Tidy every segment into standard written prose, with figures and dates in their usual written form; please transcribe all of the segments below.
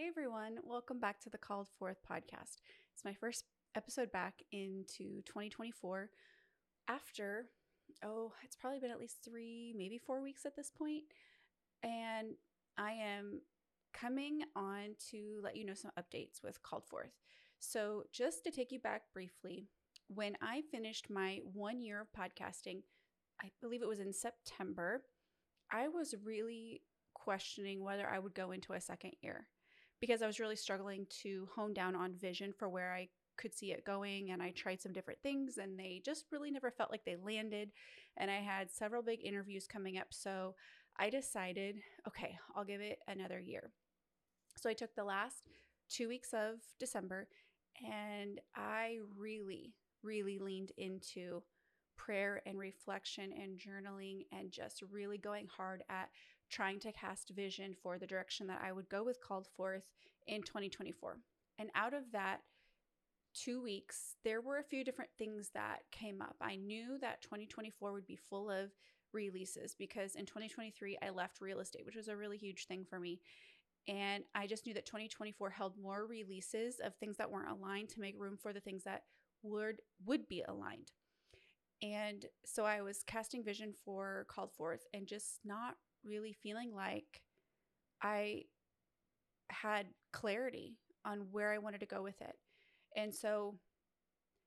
Hey everyone, welcome back to the Called Forth podcast. It's my first episode back into 2024 after, it's probably been at least 3, maybe 4 weeks at this point. And I am coming on to let you know some updates with Called Forth. So just to take you back briefly, when I finished my 1 year of podcasting, I believe it was in September, I was really questioning whether I would go into a second year, because I was really struggling to hone down on vision for where I could see it going. And I tried some different things and they just really never felt like they landed. And I had several big interviews coming up. So I decided, okay, I'll give it another year. So I took the last 2 weeks of December and I really, really leaned into prayer and reflection and journaling and just really going hard at trying to cast vision for the direction that I would go with Called Forth in 2024. And out of that 2 weeks, there were a few different things that came up. I knew that 2024 would be full of releases because in 2023, I left real estate, which was a really huge thing for me. And I just knew that 2024 held more releases of things that weren't aligned to make room for the things that would be aligned. And so I was casting vision for Called Forth and just not really feeling like I had clarity on where I wanted to go with it. And so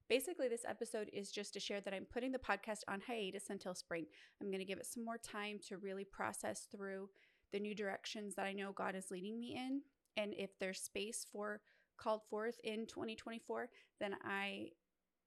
basically this episode is just to share that I'm putting the podcast on hiatus until spring. I'm going to give it some more time to really process through the new directions that I know God is leading me in. And if there's space for Called Forth in 2024, then I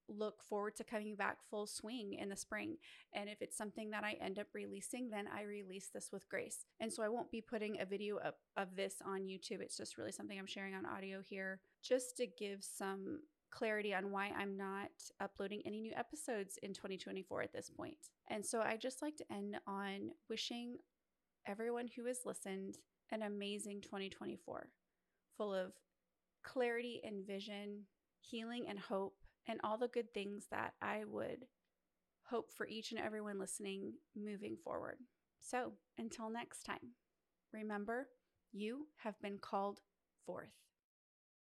look forward to coming back full swing in the spring. And if it's something that I end up releasing, then I release this with grace. And so I won't be putting a video up of this on YouTube. It's just really something I'm sharing on audio here just to give some clarity on why I'm not uploading any new episodes in 2024 at this point. And so I just like to end on wishing everyone who has listened an amazing 2024, full of clarity and vision, healing and hope, and all the good things that I would hope for each and everyone listening moving forward. So until next time, remember, you have been called forth.